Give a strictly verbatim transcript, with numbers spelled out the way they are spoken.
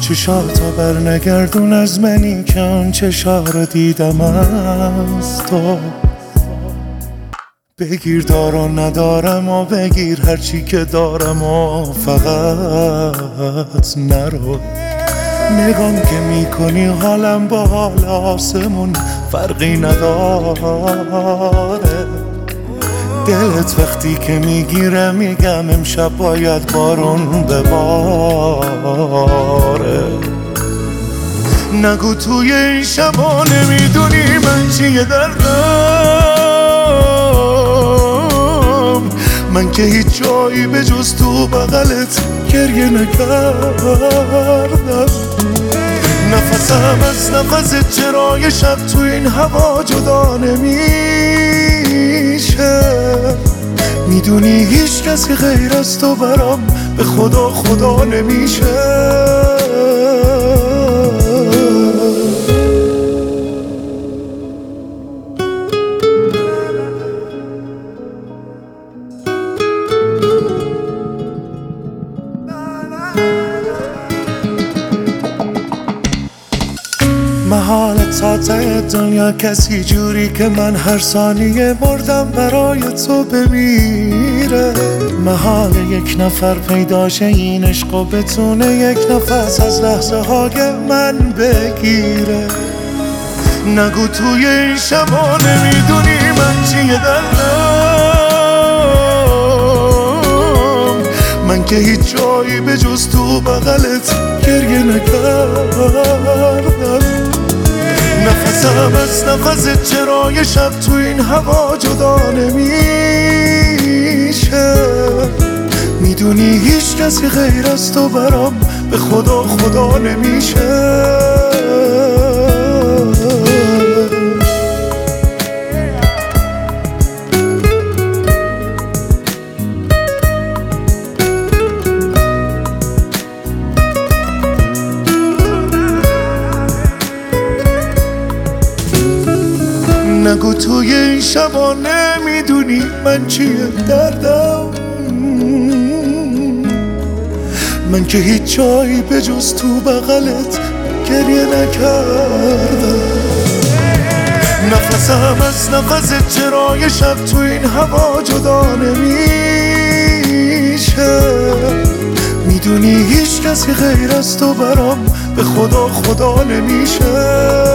چشاتو برنگردون از منی که آن چشا رو دیدم از تو، بگیر دار و ندارم و بگیر هرچی که دارم و فقط نرو. نگام که میکنی حالم با حال آسمون فرقی نداره، دلت وقتی که میگیره میگم امشب باید بارون بباره. نگو توی این شبا نمیدونی من چیه دردم، من که هیچ جایی به جز تو بغلت گریه نکردم. نفسم از نفست چرای شب تو این هوا جدا نمیشه، میدونی هیچ کس که غیر از تو برام به خدا خدا نمیشه. محالت تاته دنیا کسی جوری که من هر ثانیه مردم برای تو بمیره، محال یک نفر پیداشه این عشق و بتونه یک نفس از لحظه های من بگیره. نگو توی این شما نمیدونی من چیه دلم، من که هیچ جایی به جز تو بغلت گریه نکردم. نفسم از نفس چرای شب تو این هوا جدا نمیشه، میدونی هیچ کسی غیر از تو برام به خدا خدا نمیشه. نگو توی این شبا نمیدونی من چیه دردم، من که هیچ جایی به جز تو بغلت گریه نکردم. نفسم از نفس چرای شب تو این هوا جدا نمیشه، میدونی هیچ کسی غیر از تو برام به خدا خدا نمیشه.